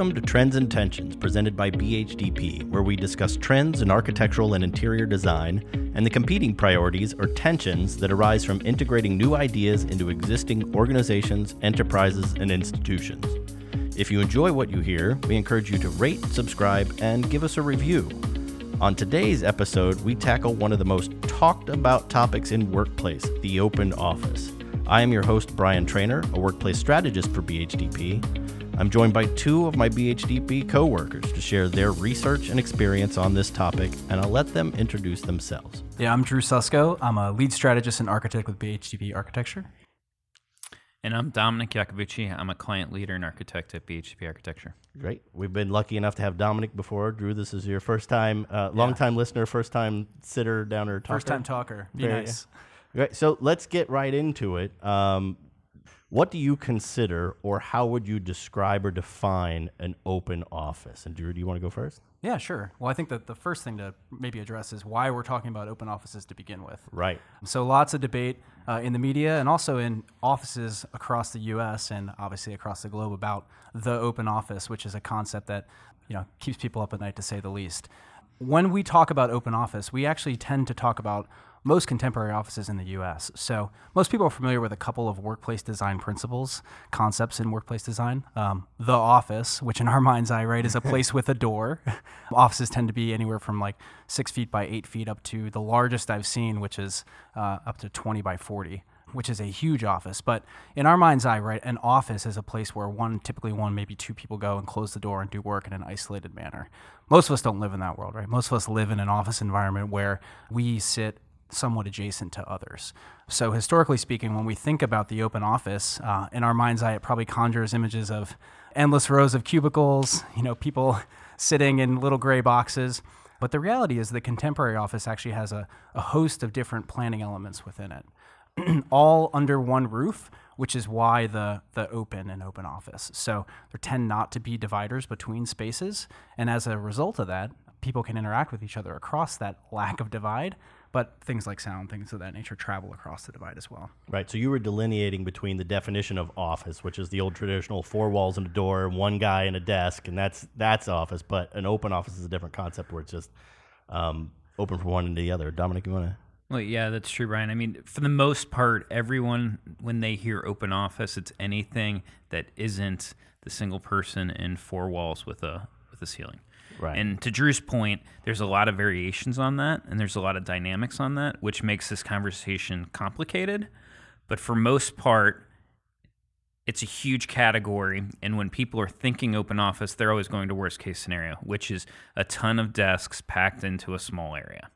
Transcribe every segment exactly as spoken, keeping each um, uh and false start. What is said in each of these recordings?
Welcome to Trends and Tensions, presented by B H D P, where we discuss trends in architectural and interior design and the competing priorities or tensions that arise from integrating new ideas into existing organizations, enterprises, and institutions. If you enjoy what you hear, we encourage you to rate, subscribe, and give us a review. On today's episode, we tackle one of the most talked about topics in workplace, the open office. I am your host, Brian Trainer, a workplace strategist for B H D P. I'm joined by two of my B H D P coworkers to share their research and experience on this topic, and I'll let them introduce themselves. Yeah, I'm Drew Susco. I'm a lead strategist and architect with B H D P Architecture. And I'm Dominic Iacobucci. I'm a client leader and architect at B H D P Architecture. Great. We've been lucky enough to have Dominic before. Drew, this is your first time, uh, long-time yeah. listener, first-time sitter, downer, talker. First-time talker. Be Very, nice. Yeah. Right. So let's get right into it. Um, what do you consider, or how would you describe or define an open office? And Drew, do you want to go first? Yeah, sure. Well, I think that the first thing to maybe address is why we're talking about open offices to begin with. Right. So lots of debate uh, in the media and also in offices across the U S and obviously across the globe about the open office, which is a concept that, you know, keeps people up at night, to say the least. When we talk about open office, we actually tend to talk about most contemporary offices in the U S. So most people are familiar with a couple of workplace design principles, concepts in workplace design. Um, the office, which in our mind's eye, right, is a place with a door. Offices tend to be anywhere from like six feet by eight feet up to the largest I've seen, which is uh, up to twenty by forty, which is a huge office. But in our mind's eye, right, an office is a place where one, typically one, maybe two people go and close the door and do work in an isolated manner. Most of us don't live in that world, right? Most of us live in an office environment where we sit somewhat adjacent to others. So historically speaking, when we think about the open office, uh, in our mind's eye, it probably conjures images of endless rows of cubicles, you know, people sitting in little gray boxes. But the reality is the contemporary office actually has a, a host of different planning elements within it, all under one roof, which is why the the open and open office. So there tend not to be dividers between spaces. And as a result of that, people can interact with each other across that lack of divide. But things like sound, things of that nature, travel across the divide as well. Right. So you were delineating between the definition of office, which is the old traditional four walls and a door, one guy and a desk, and that's that's office. But an open office is a different concept where it's just um, open from one to the other. Dominic, you want to? Well, yeah, that's true, Brian. I mean, for the most part, everyone, when they hear open office, it's anything that isn't the single person in four walls with a with a ceiling. Right. And to Drew's point, there's a lot of variations on that, and there's a lot of dynamics on that, which makes this conversation complicated. But for most part, it's a huge category, and when people are thinking open office, they're always going to worst-case scenario, which is a ton of desks packed into a small area.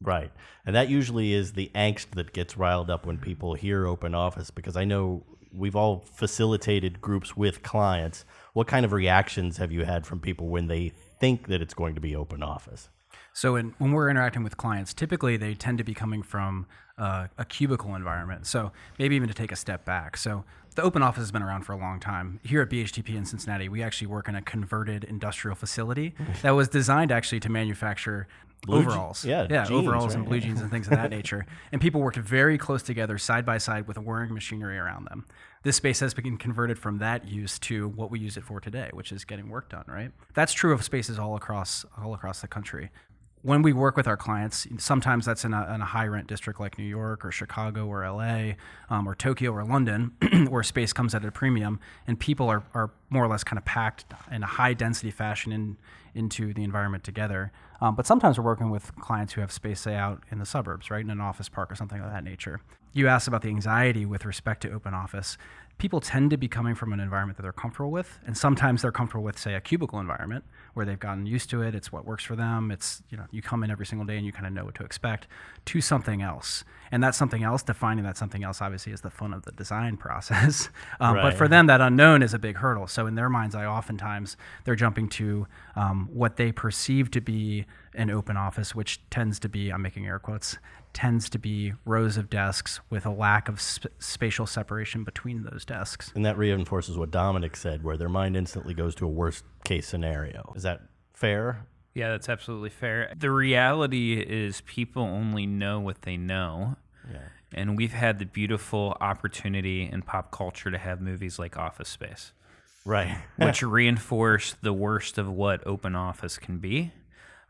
Right. And that usually is the angst that gets riled up when people hear open office, because I know we've all facilitated groups with clients. What kind of reactions have you had from people when they think that it's going to be open office? So in, when we're interacting with clients, typically they tend to be coming from uh, a cubicle environment. So maybe even to take a step back. So the open office has been around for a long time. Here at B H D P in Cincinnati, we actually work in a converted industrial facility that was designed actually to manufacture blue overalls. Je- yeah, yeah jeans, overalls right? and blue jeans and things of that nature. And people worked very close together, side by side, with whirring machinery around them. This space has been converted from that use to what we use it for today, which is getting work done, right? That's true of spaces all across all across the country. When we work with our clients, sometimes that's in a, in a high-rent district like New York or Chicago or L A um, or Tokyo or London, where space comes at a premium, and people are, are more or less kind of packed in a high-density fashion in, into the environment together. Um, but sometimes we're working with clients who have space, say, out in the suburbs, right, in an office park or something of that nature. You asked about the anxiety with respect to open office. People tend to be coming from an environment that they're comfortable with, and sometimes they're comfortable with, say, a cubicle environment where they've gotten used to it. It's what works for them. It's, you know, you come in every single day and you kind of know what to expect, to something else. And that something else, defining that something else, obviously, is the fun of the design process. um, right. But for them, that unknown is a big hurdle. So in their minds, I oftentimes they're jumping to um, what they perceive to be an open office, which tends to be, I'm making air quotes, tends to be rows of desks with a lack of sp- spatial separation between those desks. And that reinforces what Dominic said, where their mind instantly goes to a worst case scenario. Is that fair? Yeah, that's absolutely fair. The reality is people only know what they know. Yeah. And we've had the beautiful opportunity in pop culture to have movies like Office Space. right? Which reinforce the worst of what open office can be.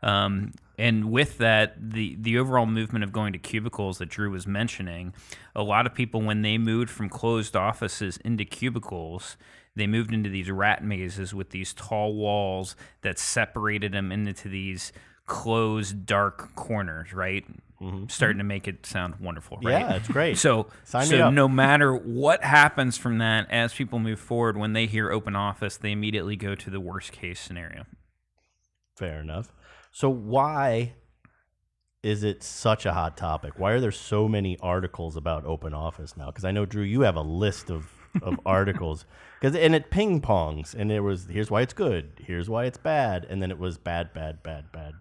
Um, and with that, the, the overall movement of going to cubicles that Drew was mentioning, a lot of people, when they moved from closed offices into cubicles, they moved into these rat mazes with these tall walls that separated them into these closed, dark corners, right? Mm-hmm. Starting to make it sound wonderful, right? Yeah, it's great. So, Sign so me up. No matter what happens from that, as people move forward, when they hear open office, they immediately go to the worst-case scenario. Fair enough. So why is it such a hot topic? Why are there so many articles about open office now? Because I know, Drew, you have a list of, of articles. Cause, and it ping-pongs, and it was, here's why it's good, here's why it's bad, and then it was bad, bad, bad, bad.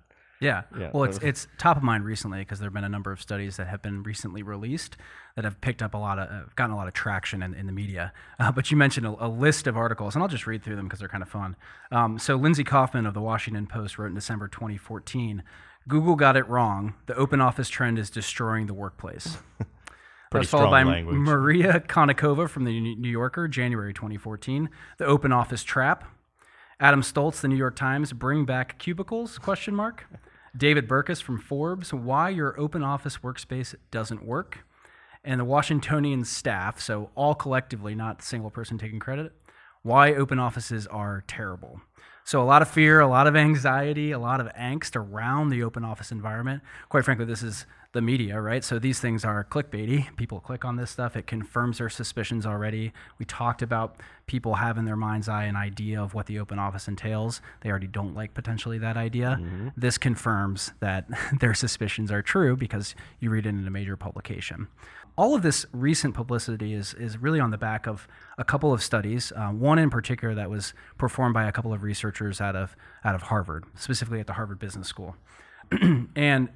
Yeah. yeah. Well, it's it's top of mind recently because there have been a number of studies that have been recently released that have picked up a lot of, uh, gotten a lot of traction in, in the media. Uh, but you mentioned a, a list of articles, and I'll just read through them because they're kind of fun. Um, so Lindsey Kaufman of the Washington Post wrote in December twenty fourteen, Google got it wrong. The open office trend is destroying the workplace. That was followed by language. Maria Konnikova from the New Yorker, January twenty fourteen, the open office trap. Adam Stoltz, the New York Times, bring back cubicles, question mark. David Burkus from Forbes, why your open office workspace doesn't work. And the Washingtonian staff, so all collectively, not a single person taking credit, why open offices are terrible. So a lot of fear, a lot of anxiety, a lot of angst around the open office environment. Quite frankly, this is the media, right? So these things are clickbaity. People click on this stuff. It confirms their suspicions already. We talked about people having their mind's eye an idea of what the open office entails. They already don't like potentially that idea. Mm-hmm. This confirms that their suspicions are true because you read it in a major publication. All of this recent publicity is is really on the back of a couple of studies, uh, one in particular that was performed by a couple of researchers out of out of Harvard, specifically at the Harvard Business School. And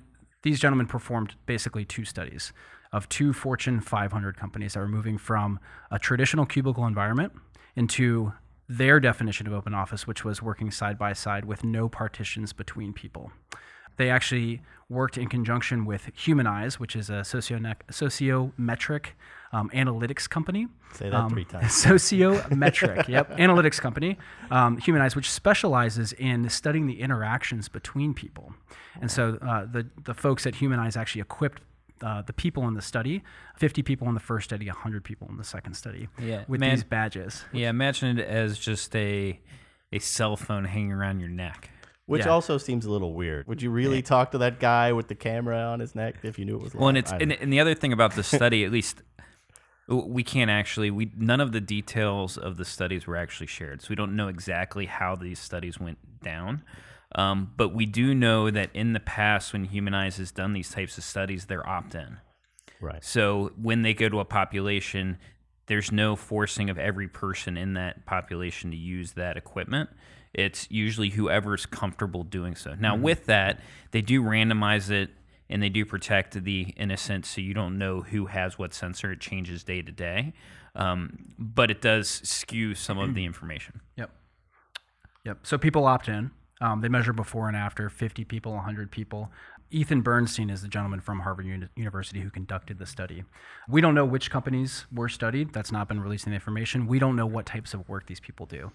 these gentlemen performed basically two studies of two Fortune five hundred companies that were moving from a traditional cubicle environment into their definition of open office, which was working side by side with no partitions between people. They actually worked in conjunction with Humanize, which is a sociometric um, analytics company. Say that um, three times. Sociometric, yep, analytics company, um, Humanize, which specializes in studying the interactions between people. And so uh, the, the folks at Humanize actually equipped Uh, the people in the study, fifty people in the first study, one hundred people in the second study, yeah, with man, these badges. Yeah, imagine it as just a a cell phone hanging around your neck. Which yeah. also seems a little weird. Would you really yeah. talk to that guy with the camera on his neck if you knew it was live? Well, and, it's, and, and the other thing about the study, at least we can't actually, we none of the details of the studies were actually shared, so we don't know exactly how these studies went down. Um, but we do know that in the past, when Humanize has done these types of studies, they're opt-in. Right. So when they go to a population, there's no forcing of every person in that population to use that equipment. It's usually whoever's comfortable doing so. Now, mm-hmm. with that, they do randomize it, and they do protect the innocent, so you don't know who has what sensor. It changes day to day. Um, but it does skew some of the information. Yep. Yep. So people opt in. Um, they measure before and after, fifty people, one hundred people. Ethan Bernstein is the gentleman from Harvard Uni- University who conducted the study. We don't know which companies were studied. That's not been releasing the information. We don't know what types of work these people do.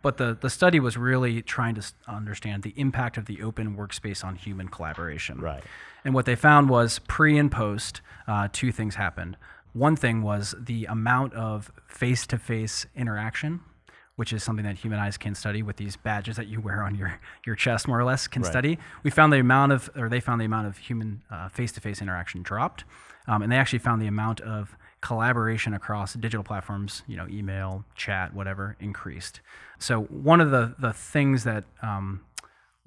But the, the study was really trying to understand the impact of the open workspace on human collaboration. Right. And what they found was pre and post, uh, two things happened. One thing was the amount of face-to-face interaction, which is something that Humanize can study with these badges that you wear on your, your chest, more or less, can right. study. We found the amount of, or they found the amount of human uh, face-to-face interaction dropped, um, and they actually found the amount of collaboration across digital platforms, you know, email, chat, whatever, increased. So one of the the things that um,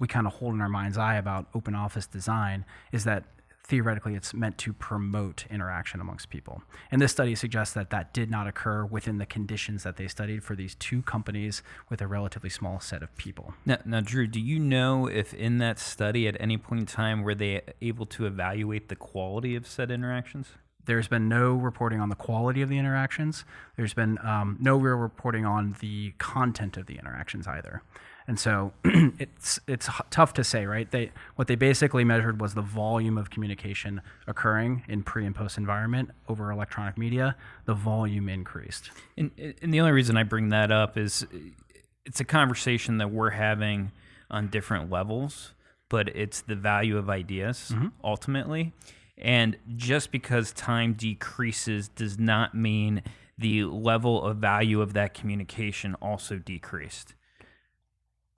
we kind of hold in our mind's eye about open office design is that theoretically, it's meant to promote interaction amongst people. And this study suggests that that did not occur within the conditions that they studied for these two companies with a relatively small set of people. Now, now Drew, do you know if in that study at any point in time were they able to evaluate the quality of said interactions? There's been no reporting on the quality of the interactions. There's been um, no real reporting on the content of the interactions either. And so it's it's tough to say, right? They what they basically measured was the volume of communication occurring in pre and post environment over electronic media. The volume increased. And, and the only reason I bring that up is it's a conversation that we're having on different levels, but it's the value of ideas mm-hmm. ultimately. And just because time decreases does not mean the level of value of that communication also decreased,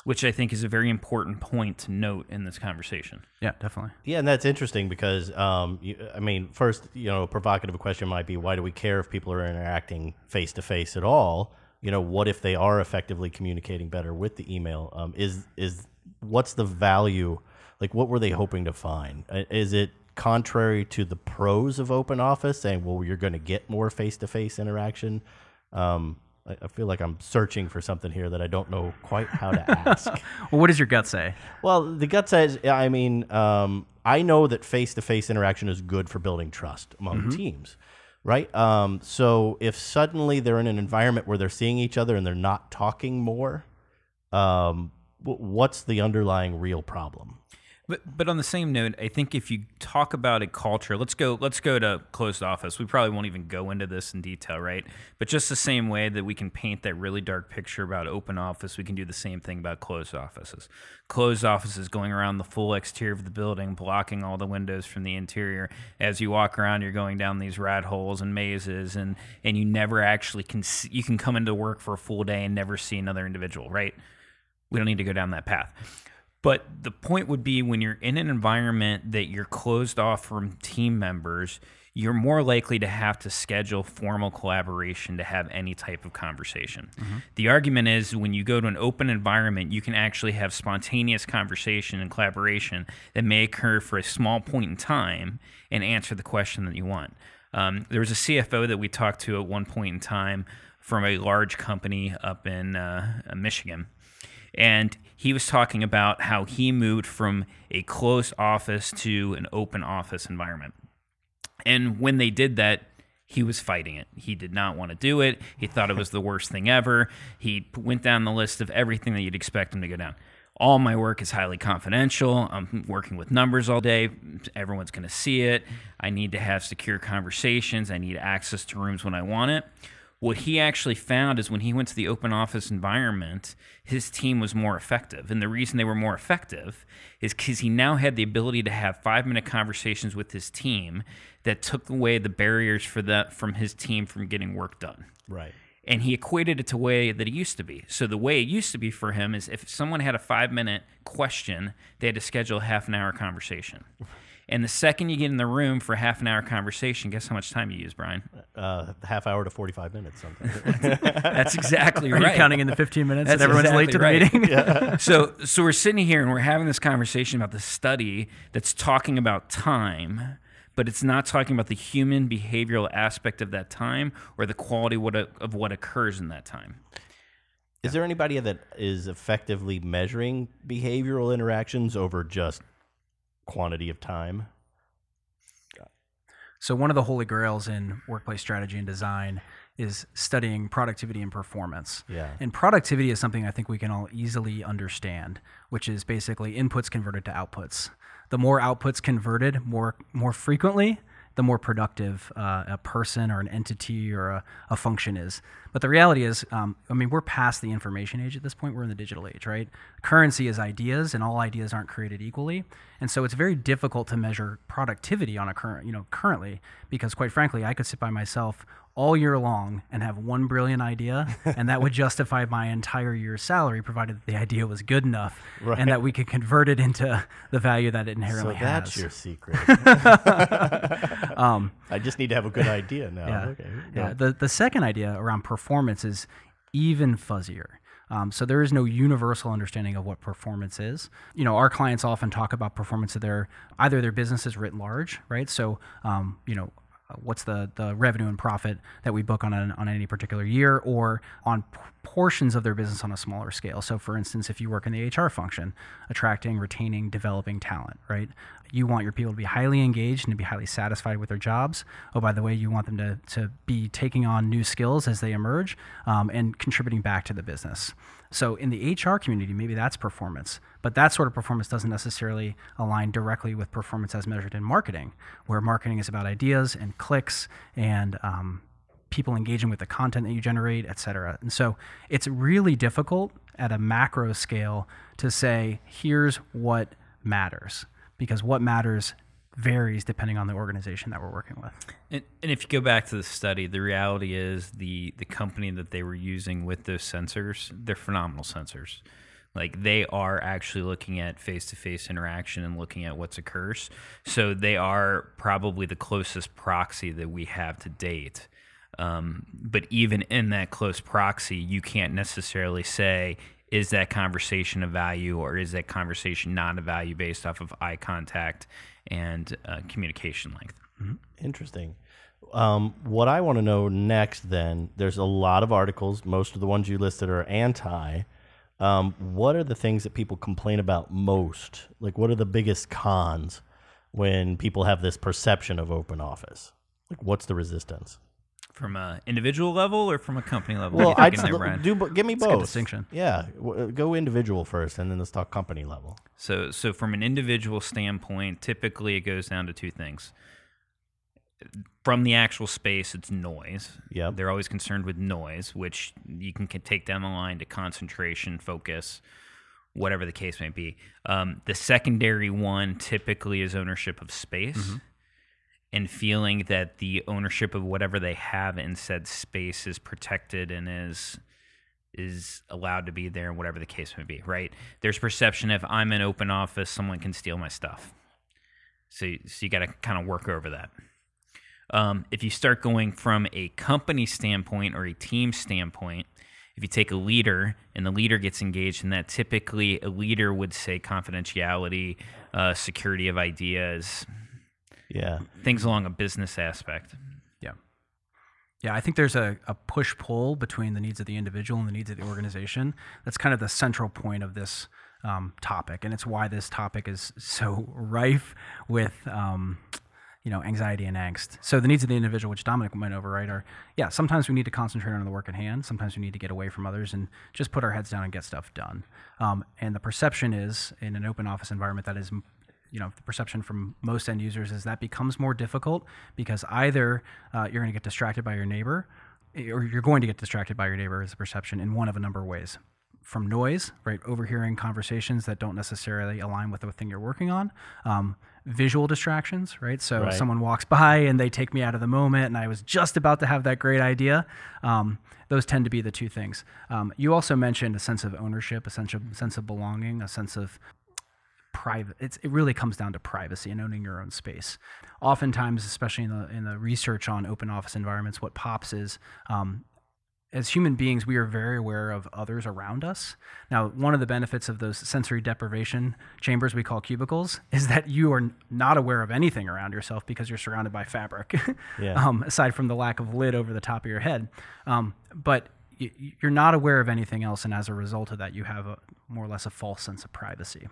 which I think is a very important point to note in this conversation. Yeah, definitely. Yeah, and that's interesting because, um, you, I mean, first, you know, a provocative question might be, why do we care if people are interacting face-to-face at all? You know, what if they are effectively communicating better with the email? Um, is is what's the value? Like, what were they hoping to find? Is it contrary to the pros of open office, saying, well, you're going to get more face-to-face interaction? Um I feel like I'm searching for something here that I don't know quite how to ask. Well, what does your gut say? Well, the gut says, I mean, um, I know that face-to-face interaction is good for building trust among mm-hmm. teams, right? Um, so if suddenly they're in an environment where they're seeing each other and they're not talking more, um, what's the underlying real problem? But but on the same note, I think if you talk about a culture, let's go let's go to closed office. We probably won't even go into this in detail, right? But just the same way that we can paint that really dark picture about open office, we can do the same thing about closed offices. Closed offices going around the full exterior of the building, blocking all the windows from the interior. As you walk around, you're going down these rat holes and mazes, and and you never actually can see, you can come into work for a full day and never see another individual, right? We don't need to go down that path. But the point would be, when you're in an environment that you're closed off from team members, you're more likely to have to schedule formal collaboration to have any type of conversation. Mm-hmm. The argument is, when you go to an open environment, you can actually have spontaneous conversation and collaboration that may occur for a small point in time and answer the question that you want. Um, there was a C F O that we talked to at one point in time from a large company up in uh, Michigan. And he was talking about how he moved from a closed office to an open office environment. And when they did that, he was fighting it. He did not want to do it. He thought it was the worst thing ever. He went down the list of everything that you'd expect him to go down. All my work is highly confidential. I'm working with numbers all day. Everyone's going to see it. I need to have secure conversations. I need access to rooms when I want it. What he actually found is, when he went to the open office environment, his team was more effective. And the reason they were more effective is because he now had the ability to have five-minute conversations with his team that took away the barriers for that from his team from getting work done. Right. And he equated it to the way that it used to be. So the way it used to be for him is, if someone had a five-minute question, they had to schedule a half-an-hour conversation. And the second you get in the room for a half an hour conversation, guess how much time you use, Brian? Uh, half hour to forty-five minutes, something. That's exactly right. Are you counting in the fifteen minutes that everyone's exactly late to the right. meeting? Yeah. So, so we're sitting here and we're having this conversation about this study that's talking about time, but it's not talking about the human behavioral aspect of that time or the quality of what occurs in that time. Is yeah. there anybody that is effectively measuring behavioral interactions over just quantity of time? So one of the holy grails in workplace strategy and design is studying productivity and performance. Yeah. And productivity is something I think we can all easily understand, which is basically inputs converted to outputs. The more outputs converted more more frequently, the more productive uh, a person or an entity or a, a function is. But the reality is, um, I mean, we're past the information age at this point. We're in the digital age, right? Currency is ideas, and all ideas aren't created equally. And so it's very difficult to measure productivity on a current, you know, currently, because quite frankly, I could sit by myself all year long and have one brilliant idea, and that would justify my entire year's salary, provided that the idea was good enough, right, and that we could convert it into the value that it inherently has. So that's has. Your secret. um, I just need to have a good idea now. Yeah, okay. yeah. yeah. The, the second idea around performance is even fuzzier. Um, so there is no universal understanding of what performance is. You know, our clients often talk about performance of their, either their businesses writ large, right? So, um, you know, what's the, the revenue and profit that we book on an, on any particular year, or on p- portions of their business on a smaller scale. So for instance, if you work in the H R function, attracting, retaining, developing talent, right? You want your people to be highly engaged and to be highly satisfied with their jobs. Oh, by the way, you want them to, to be taking on new skills as they emerge, um, and contributing back to the business. So in the H R community, maybe that's performance, but that sort of performance doesn't necessarily align directly with performance as measured in marketing, where marketing is about ideas and clicks and um, people engaging with the content that you generate, et cetera. And so it's really difficult at a macro scale to say, here's what matters, because what matters varies depending on the organization that we're working with. And, and if you go back to the study, the reality is the the company that they were using with those sensors, they're phenomenal sensors. Like, they are actually looking at face-to-face interaction and looking at what's occurs. So they are probably the closest proxy that we have to date. Um, but even in that close proxy, you can't necessarily say, is that conversation of value or is that conversation not of value based off of eye contact and uh, communication length? Mm-hmm. Interesting. Um, what I want to know next, then, there's a lot of articles. Most of the ones you listed are anti. Um, what are the things that people complain about most? Like, what are the biggest cons when people have this perception of open office? Like, what's the resistance? From a individual level or from a company level? Well, I just do. Give me both. Good distinction. Yeah, w- go individual first, and then let's talk company level. So, so from an individual standpoint, typically it goes down to two things. From the actual space, it's noise. Yeah, they're always concerned with noise, which you can, can take down the line to concentration, focus, whatever the case may be. Um, the secondary one typically is ownership of space, mm-hmm. and feeling that the ownership of whatever they have in said space is protected and is is allowed to be there, whatever the case may be. Right? There's perception if I'm in open office, someone can steal my stuff. So, so you got to kind of work over that. Um, if you start going from a company standpoint or a team standpoint, if you take a leader and the leader gets engaged in that, typically a leader would say confidentiality, uh, security of ideas, yeah, things along a business aspect. Yeah. Yeah, I think there's a, a push-pull between the needs of the individual and the needs of the organization. That's kind of the central point of this um, topic, and it's why this topic is so rife with... Um, you know, anxiety and angst. So the needs of the individual, which Dominic went over, right, are, yeah, sometimes we need to concentrate on the work at hand. Sometimes we need to get away from others and just put our heads down and get stuff done. Um, and the perception is, in an open office environment, that is, you know, the perception from most end users is that becomes more difficult because either uh, you're going to get distracted by your neighbor, or you're going to get distracted by your neighbor is the perception in one of a number of ways. From noise, right, overhearing conversations that don't necessarily align with the thing you're working on. Um, visual distractions, right? So right. Someone walks by and they take me out of the moment and I was just about to have that great idea. Um, those tend to be the two things. Um, you also mentioned a sense of ownership, a sense of, sense of belonging, a sense of private. It's, it really comes down to privacy and owning your own space. Oftentimes, especially in the, in the research on open office environments, what pops is, um, as human beings, we are very aware of others around us. Now, one of the benefits of those sensory deprivation chambers we call cubicles is that you are not aware of anything around yourself because you're surrounded by fabric, yeah. um, aside from the lack of lid over the top of your head. Um, but y- you're not aware of anything else, and as a result of that, you have a, more or less a false sense of privacy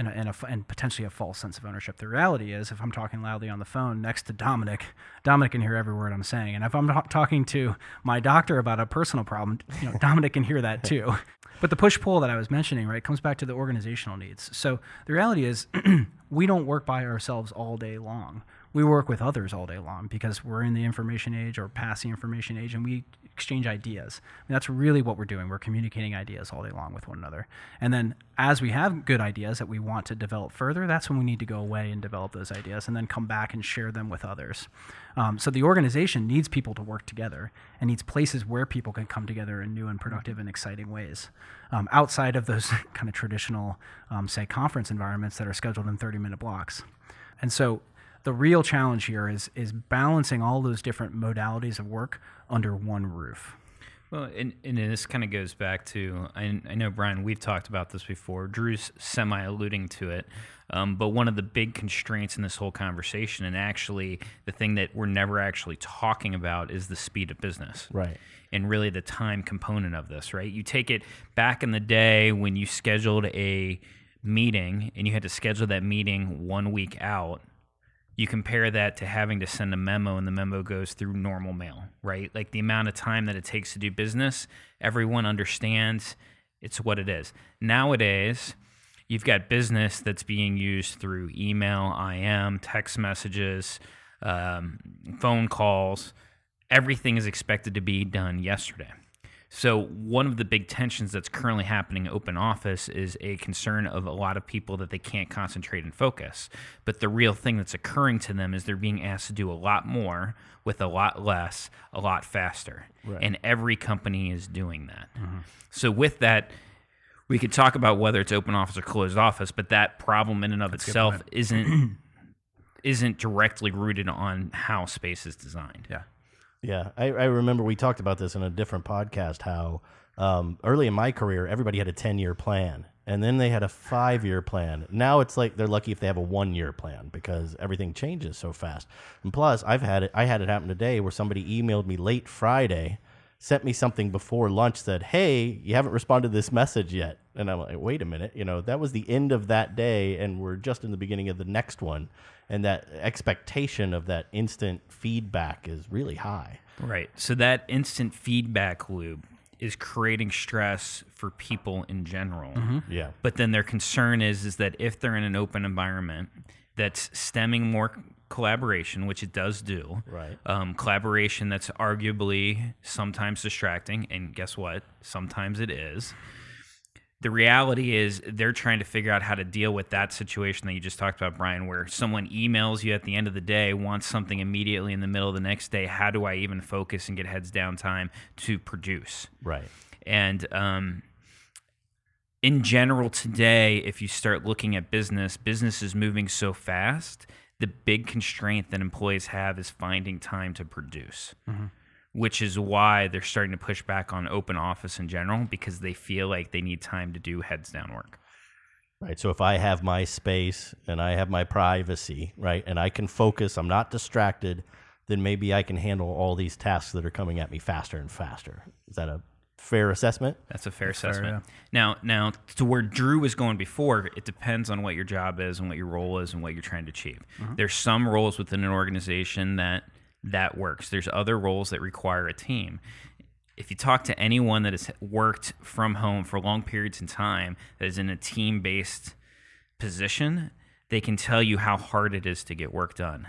and, a, and, a, and potentially a false sense of ownership. The reality is, if I'm talking loudly on the phone next to Dominic, Dominic can hear every word I'm saying. And if I'm t- talking to my doctor about a personal problem, you know, Dominic can hear that too. But the push-pull that I was mentioning, right, comes back to the organizational needs. So the reality is we don't work by ourselves all day long. We work with others all day long because we're in the information age or past the information age, and we exchange ideas. And that's really what we're doing. We're communicating ideas all day long with one another. And then as we have good ideas that we want to develop further, that's when we need to go away and develop those ideas and then come back and share them with others. Um, so the organization needs people to work together and needs places where people can come together in new and productive and exciting ways. Um, outside of those kind of traditional, um, say, conference environments that are scheduled in thirty-minute blocks. And so the real challenge here is is balancing all those different modalities of work under one roof. Well, and, and this kind of goes back to, I, I know, Brian, we've talked about this before. Drew's semi-alluding to it, um, but one of the big constraints in this whole conversation, and actually the thing that we're never actually talking about, is the speed of business. Right. And really the time component of this, right? You take it back in the day when you scheduled a meeting and you had to schedule that meeting one week out. You compare that to having to send a memo, and the memo goes through normal mail, right? Like the amount of time that it takes to do business, everyone understands it's what it is. Nowadays, you've got business that's being used through email, I M, text messages, um, phone calls, everything is expected to be done yesterday. So one of the big tensions that's currently happening in open office is a concern of a lot of people that they can't concentrate and focus. But the real thing that's occurring to them is they're being asked to do a lot more with a lot less, a lot faster. Right. And every company is doing that. Mm-hmm. So with that, we could talk about whether it's open office or closed office, but that problem in and of that's itself isn't isn't directly rooted on how space is designed. Yeah. Yeah, I, I remember we talked about this in a different podcast, how um, early in my career, everybody had a ten-year plan, and then they had a five-year plan. Now it's like they're lucky if they have a one-year plan because everything changes so fast. And plus, I've had it, I had it happen today where somebody emailed me late Friday, sent me something before lunch, said, hey, you haven't responded to this message yet. And I'm like, wait a minute, you know, that was the end of that day, and we're just in the beginning of the next one. And that expectation of that instant feedback is really high. Right. So that instant feedback loop is creating stress for people in general. Mm-hmm. Yeah. But then their concern is, is that if they're in an open environment that's stemming more collaboration, which it does do, right? Um, collaboration that's arguably sometimes distracting, and guess what? Sometimes it is. The reality is they're trying to figure out how to deal with that situation that you just talked about, Brian, where someone emails you at the end of the day, wants something immediately in the middle of the next day. How do I even focus and get heads down time to produce? Right. And um, in general today, if you start looking at business, business is moving so fast. The big constraint that employees have is finding time to produce. Mm-hmm. Which is why they're starting to push back on open office in general, because they feel like they need time to do heads down work. Right. So if I have my space and I have my privacy, right, and I can focus, I'm not distracted, then maybe I can handle all these tasks that are coming at me faster and faster. Is that a fair assessment? That's a fair That's assessment. Fair, yeah. Now, now to where Drew was going before, it depends on what your job is and what your role is and what you're trying to achieve. Mm-hmm. There's some roles within an organization that that works. There's other roles that require a team. If you talk to anyone that has worked from home for long periods of time that is in a team-based position, they can tell you how hard it is to get work done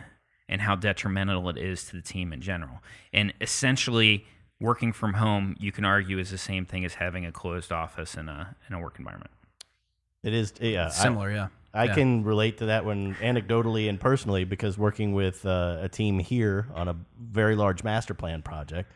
and how detrimental it is to the team in general. And essentially, working from home, you can argue, is the same thing as having a closed office in a in a work environment. It is yeah, similar, I, yeah. I yeah. can relate to that one anecdotally and personally, because working with uh, a team here on a very large master plan project,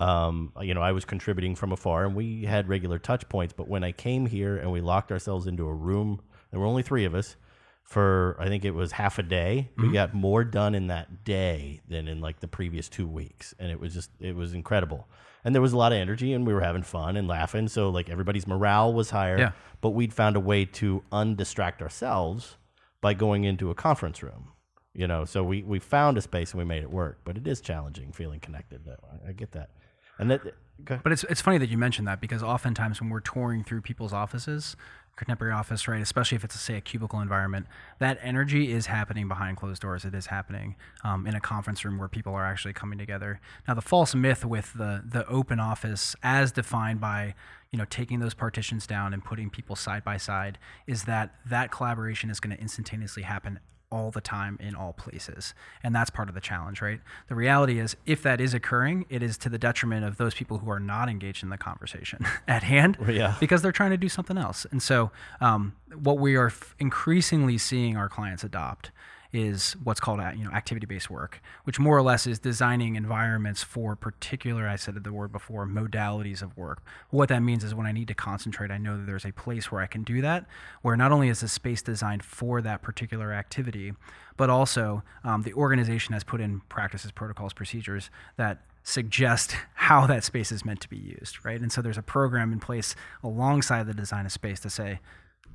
um, you know, I was contributing from afar and we had regular touch points. But when I came here and we locked ourselves into a room, there were only three of us for, I think it was half a day. Mm-hmm. We got more done in that day than in like the previous two weeks. And it was just, it was incredible. And there was a lot of energy and we were having fun and laughing. So like everybody's morale was higher, yeah. But we'd found a way to undistract ourselves by going into a conference room, you know? So we, we found a space and we made it work, but it is challenging feeling connected. I, I get that. And that, okay. But it's, it's funny that you mentioned that, because oftentimes when we're touring through people's offices, contemporary office, right? Especially if it's a, say a cubicle environment, that energy is happening behind closed doors. It is happening um, in a conference room where people are actually coming together. Now, the false myth with the the open office, as defined by you know taking those partitions down and putting people side by side, is that that collaboration is going to instantaneously happen all the time in all places. And that's part of the challenge, right? The reality is, if that is occurring, it is to the detriment of those people who are not engaged in the conversation at hand, yeah. because they're trying to do something else. And so um, what we are f- increasingly seeing our clients adopt is what's called you know, activity-based work, which more or less is designing environments for particular, I said the word before, modalities of work. What that means is when I need to concentrate, I know that there's a place where I can do that, where not only is the space designed for that particular activity, but also um, the organization has put in practices, protocols, procedures that suggest how that space is meant to be used, right? And so there's a program in place alongside the design of space to say,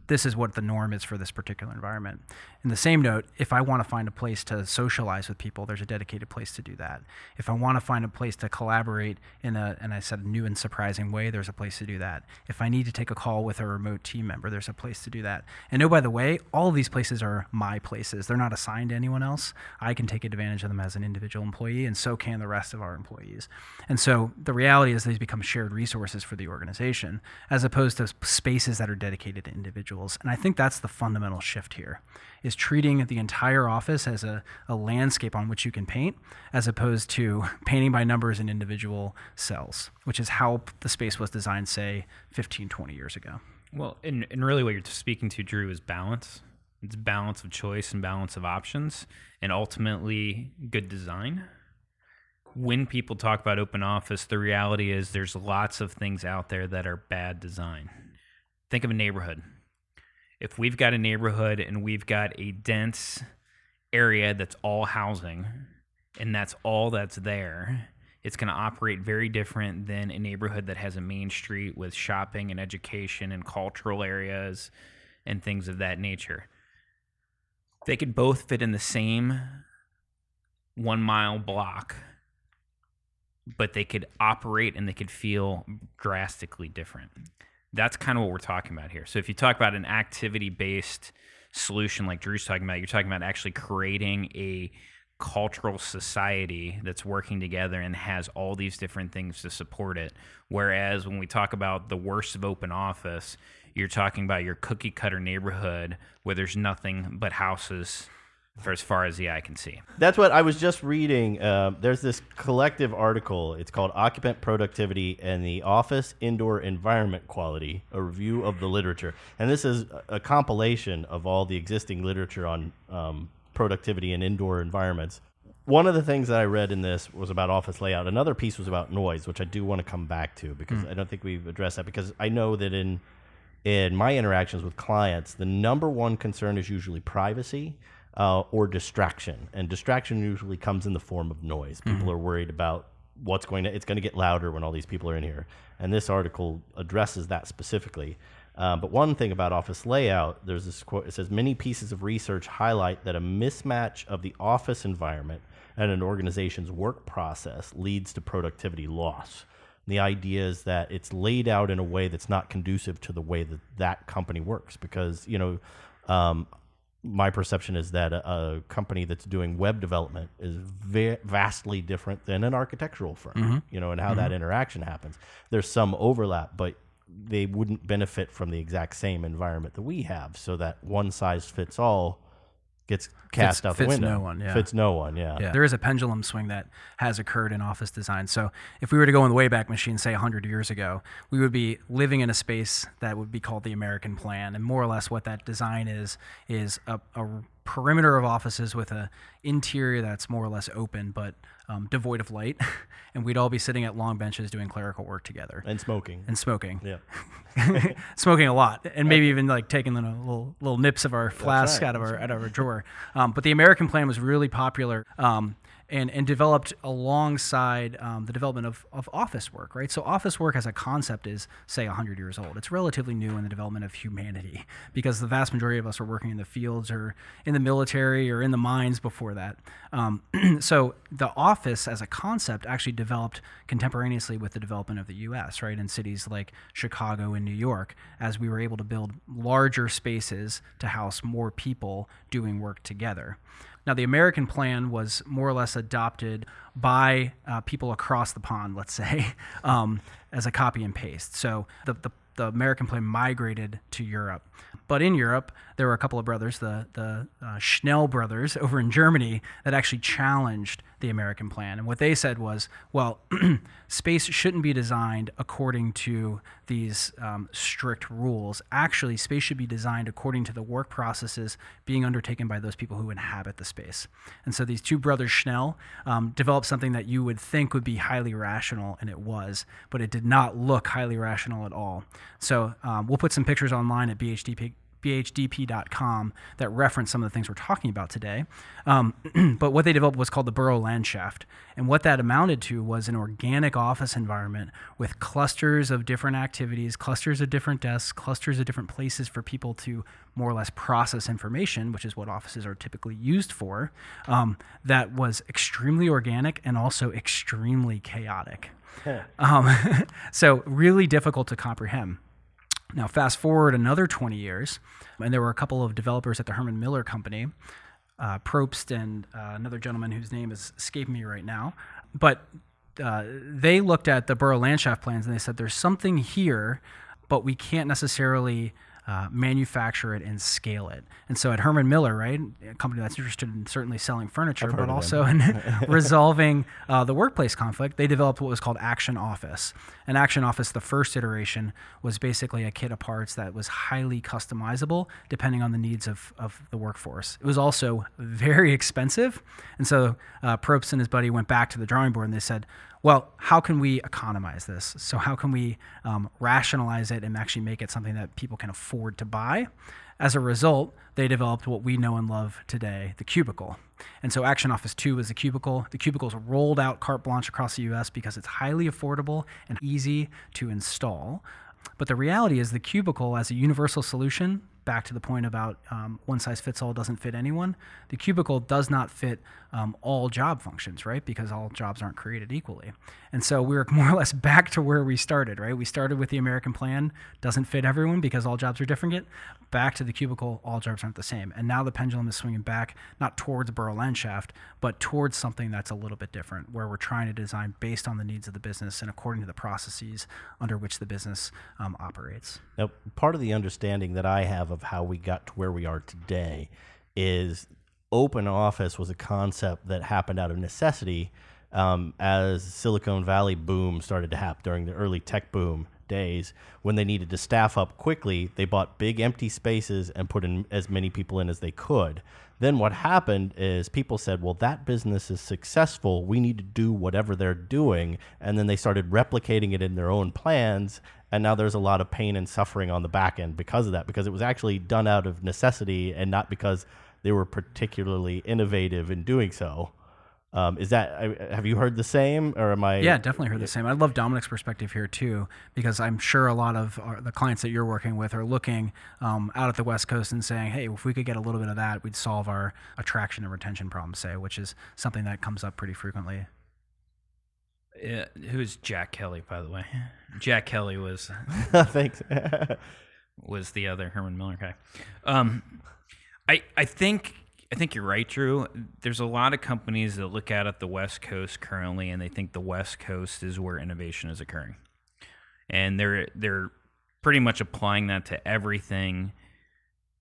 this is what the norm is for this particular environment. In the same note, if I want to find a place to socialize with people, there's a dedicated place to do that. If I want to find a place to collaborate in a, and I said, new and surprising way, there's a place to do that. If I need to take a call with a remote team member, there's a place to do that. And oh, by the way, all of these places are my places. They're not assigned to anyone else. I can take advantage of them as an individual employee, and so can the rest of our employees. And so the reality is these become shared resources for the organization, as opposed to spaces that are dedicated to individuals. individuals. And I think that's the fundamental shift here, is treating the entire office as a, a landscape on which you can paint, as opposed to painting by numbers in individual cells, which is how the space was designed, say, fifteen, twenty years ago. Well, and, and really what you're speaking to, Drew, is balance. It's balance of choice and balance of options, and ultimately good design. When people talk about open office, the reality is there's lots of things out there that are bad design. Think of a neighborhood. If we've got a neighborhood and we've got a dense area that's all housing and that's all that's there, it's going to operate very different than a neighborhood that has a main street with shopping and education and cultural areas and things of that nature. They could both fit in the same one mile block, but they could operate and they could feel drastically different. That's kind of what we're talking about here. So if you talk about an activity-based solution like Drew's talking about, you're talking about actually creating a cultural society that's working together and has all these different things to support it. Whereas when we talk about the worst of open office, you're talking about your cookie-cutter neighborhood where there's nothing but houses for as far as the eye can see. That's what I was just reading. Uh, there's this collective article. It's called Occupant Productivity and the Office Indoor Environment Quality, a review of the literature. And this is a compilation of all the existing literature on um, productivity and indoor environments. One of the things that I read in this was about office layout. Another piece was about noise, which I do want to come back to because mm. I don't think we've addressed that, because I know that in in my interactions with clients, the number one concern is usually privacy. Uh, or distraction, and distraction usually comes in the form of noise. People mm-hmm. are worried about what's going to, it's going to get louder when all these people are in here. And this article addresses that specifically. Uh, but one thing about office layout, there's this quote, it says, many pieces of research highlight that a mismatch of the office environment and an organization's work process leads to productivity loss. The idea is that it's laid out in a way that's not conducive to the way that that company works, because, you know, um, my perception is that a, a company that's doing web development is va- vastly different than an architectural firm, mm-hmm. you know, and how mm-hmm. that interaction happens. There's some overlap, but they wouldn't benefit from the exact same environment that we have, so that one size fits all gets cast fits, out the fits window. Fits no one, yeah. Fits no one, yeah. yeah. There is a pendulum swing that has occurred in office design. So if we were to go in the Wayback Machine, say one hundred years ago, we would be living in a space that would be called the American Plan. And more or less what that design is, is a, a perimeter of offices with an interior that's more or less open, but um, devoid of light. And we'd all be sitting at long benches doing clerical work together. And smoking. And smoking. Yeah. Smoking a lot. And maybe even like taking little little nips of our flask right. out of our out of our drawer. Um, but the American Plan was really popular um, and, and developed alongside um, the development of, of office work, right? So office work as a concept is, say, one hundred years old. It's relatively new in the development of humanity, because the vast majority of us are working in the fields or in the military or in the mines before that. Um, so the office as a concept actually developed contemporaneously with the development of the U S, right? In cities like Chicago and New York, as we were able to build larger spaces to house more people doing work together. Now, the American Plan was more or less adopted by uh, people across the pond, let's say, um, as a copy and paste. So the, the the American Plan migrated to Europe. But in Europe, there were a couple of brothers, the, the uh, Schnell brothers over in Germany, that actually challenged the American Plan. And what they said was, well, space shouldn't be designed according to these um, strict rules. Actually, space should be designed according to the work processes being undertaken by those people who inhabit the space. And so these two brothers Schnell um, developed something that you would think would be highly rational, and it was, but it did not look highly rational at all. So um, we'll put some pictures online at B H D P. B H D P dot com that reference some of the things we're talking about today. Um, but what they developed was called the Bürolandschaft. And what that amounted to was an organic office environment with clusters of different activities, clusters of different desks, clusters of different places for people to more or less process information, which is what offices are typically used for, um, that was extremely organic and also extremely chaotic. um, so really difficult to comprehend. Now, fast forward another twenty years, and there were a couple of developers at the Herman Miller company, uh, Propst and uh, another gentleman whose name is escaping me right now, but uh, they looked at the Bürolandschaft plans and they said, there's something here, but we can't necessarily uh, manufacture it and scale it. And so at Herman Miller, right, a company that's interested in certainly selling furniture, but also in resolving uh, the workplace conflict, they developed what was called Action Office. And Action Office, the first iteration, was basically a kit of parts that was highly customizable depending on the needs of, of the workforce. It was also very expensive. And so uh, Propst and his buddy went back to the drawing board and they said, well, how can we economize this? So how can we um, rationalize it and actually make it something that people can afford to buy? As a result, they developed what we know and love today, the cubicle. And so Action Office two was the cubicle. The cubicle's rolled out carte blanche across the U S because it's highly affordable and easy to install. But the reality is the cubicle as a universal solution, back to the point about um, one size fits all doesn't fit anyone, the cubicle does not fit um, all job functions, right? Because all jobs aren't created equally. And so we're more or less back to where we started, right? We started with the American plan, doesn't fit everyone because all jobs are different. Get back to the cubicle, all jobs aren't the same. And now the pendulum is swinging back, not towards Bürolandschaft, but towards something that's a little bit different, where we're trying to design based on the needs of the business and according to the processes under which the business um, operates. Now, part of the understanding that I have of how we got to where we are today is open office was a concept that happened out of necessity um, as Silicon Valley boom started to happen during the early tech boom days. When they needed to staff up quickly, they bought big empty spaces and put in as many people in as they could. Then what happened is people said, well, that business is successful. We need to do whatever they're doing. And then they started replicating it in their own plans. And now there's a lot of pain and suffering on the back end because of that, because it was actually done out of necessity and not because they were particularly innovative in doing so. Um, is that, have you heard the same or am I? Yeah, definitely heard the same. I love Dominic's perspective here too, because I'm sure a lot of our, the clients that you're working with are looking um, out at the West Coast and saying, hey, if we could get a little bit of that, we'd solve our attraction and retention problem, say, which is something that comes up pretty frequently. Yeah, who's Jack Kelly, by the way? Jack Kelly was thanks was the other Herman Miller guy. Um, I I think I think you're right, Drew. There's a lot of companies that look out at the West Coast currently, and they think the West Coast is where innovation is occurring, and they're they're pretty much applying that to everything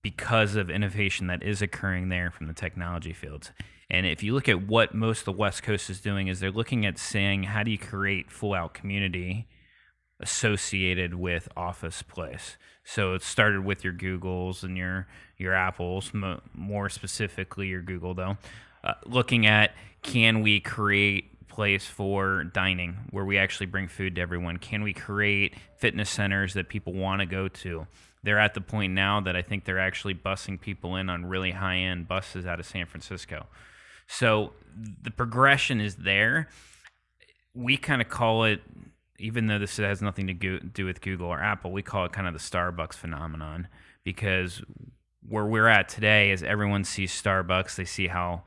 because of innovation that is occurring there from the technology fields. And if you look at what most of the West Coast is doing is they're looking at saying, how do you create full-out community associated with office place? So it started with your Googles and your your Apples, m- more specifically your Google, though. Uh, looking at, can we create place for dining where we actually bring food to everyone? Can we create fitness centers that people want to go to? They're at the point now that I think they're actually busing people in on really high-end buses out of San Francisco. So the progression is there. We kind of call it, even though this has nothing to do with Google or Apple, we call it kind of the Starbucks phenomenon, because where we're at today is everyone sees Starbucks. They see how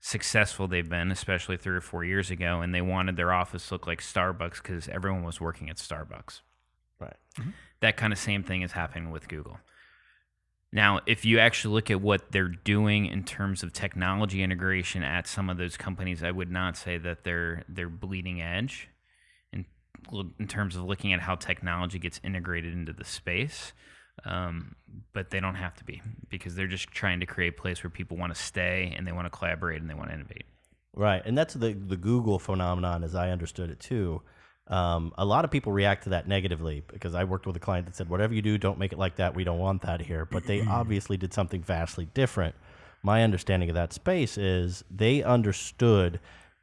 successful they've been, especially three or four years ago, and they wanted their office to look like Starbucks because everyone was working at Starbucks. Right. Mm-hmm. That kind of same thing is happening with Google. Now, if you actually look at what they're doing in terms of technology integration at some of those companies, I would not say that they're they're bleeding edge in, in terms of looking at how technology gets integrated into the space. Um, but they don't have to be, because they're just trying to create a place where people want to stay and they want to collaborate and they want to innovate. Right, and that's the the Google phenomenon as I understood it too. Um, a lot of people react to that negatively, because I worked with a client that said, whatever you do, don't make it like that. We don't want that here. But they obviously did something vastly different. My understanding of that space is they understood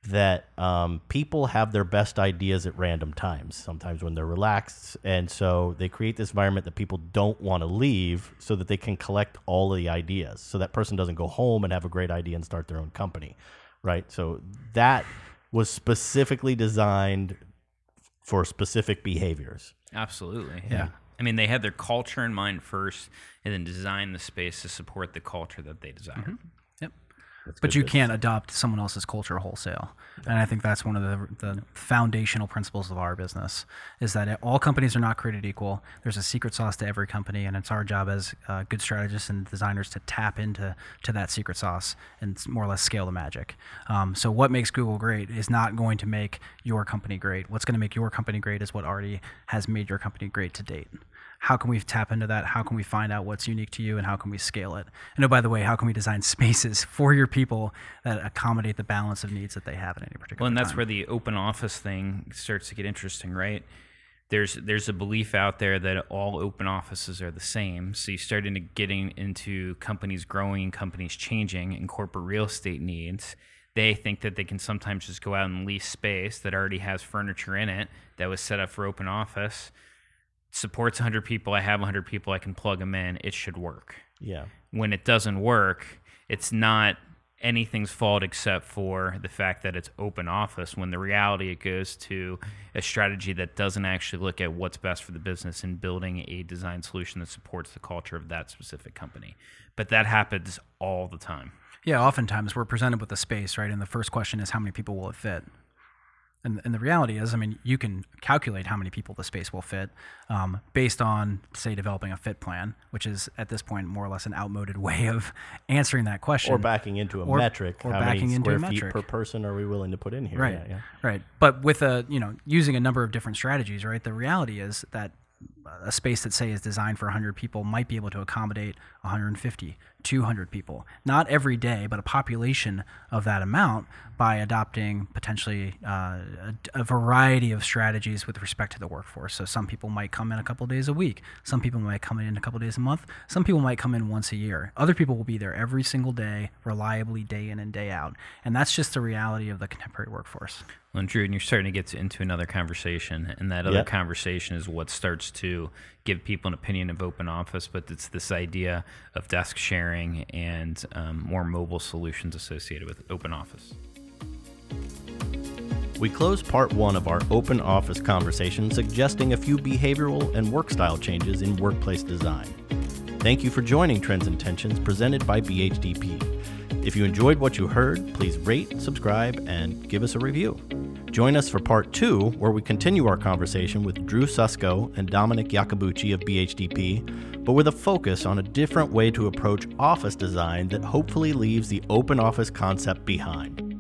that um, people have their best ideas at random times, sometimes when they're relaxed. And so they create this environment that people don't want to leave so that they can collect all the ideas. So that person doesn't go home and have a great idea and start their own company, right? So that was specifically designed for specific behaviors. Absolutely. Yeah. I mean, they had their culture in mind first and then designed the space to support the culture that they desired. Mm-hmm. Yep. That's but you business. Can't adopt someone else's culture wholesale. Yeah. And I think that's one of the, the foundational principles of our business, is that all companies are not created equal. There's a secret sauce to every company, and it's our job as uh, good strategists and designers to tap into to that secret sauce and more or less scale the magic. Um, so what makes Google great is not going to make your company great. What's going to make your company great is what already has made your company great to date. how can we tap into that? How can we find out what's unique to you, and how can we scale it? And oh, by the way, how can we design spaces for your people that accommodate the balance of needs that they have at any particular time? Well, and that's time. Where the open office thing starts to get interesting, right? There's there's a belief out there that all open offices are the same. So you start into getting into companies growing, companies changing, and corporate real estate needs. They think that they can sometimes just go out and lease space that already has furniture in it that was set up for open office. Supports one hundred people. I have one hundred people. I can plug them in. It should work. Yeah. When it doesn't work, it's not anything's fault except for the fact that it's open office, when the reality it goes to a strategy that doesn't actually look at what's best for the business and building a design solution that supports the culture of that specific company. But that happens all the time. Yeah, oftentimes we're presented with a space, right? And the first question is, how many people will it fit? And, and the reality is, I mean, you can calculate how many people the space will fit um, based on, say, developing a fit plan, which is at this point more or less an outmoded way of answering that question. Or backing into a or, metric. Or how backing many into a metric. Square feet per person are we willing to put in here? Right, yeah, yeah. Right. But with a, you know, using a number of different strategies, right? The reality is that a space that, say, is designed for one hundred people might be able to accommodate one hundred fifty, two hundred people. Not every day, but a population of that amount by adopting potentially uh, a, a variety of strategies with respect to the workforce. So some people might come in a couple of days a week. Some people might come in a couple of days a month. Some people might come in once a year. Other people will be there every single day, reliably, day in and day out. And that's just the reality of the contemporary workforce. Well, and Drew, and you're starting to get into another conversation, and that other yep. conversation is what starts to give people an opinion of open office, but it's this idea of desk sharing and um, more mobile solutions associated with open office. We close part one of our open office conversation suggesting a few behavioral and work style changes in workplace design. Thank you for joining Trends and Tensions presented by B H D P. If you enjoyed what you heard, please rate, subscribe, and give us a review. Join us for part two, where we continue our conversation with Drew Susco and Dominic Iacobucci of B H D P, but with a focus on a different way to approach office design that hopefully leaves the open office concept behind.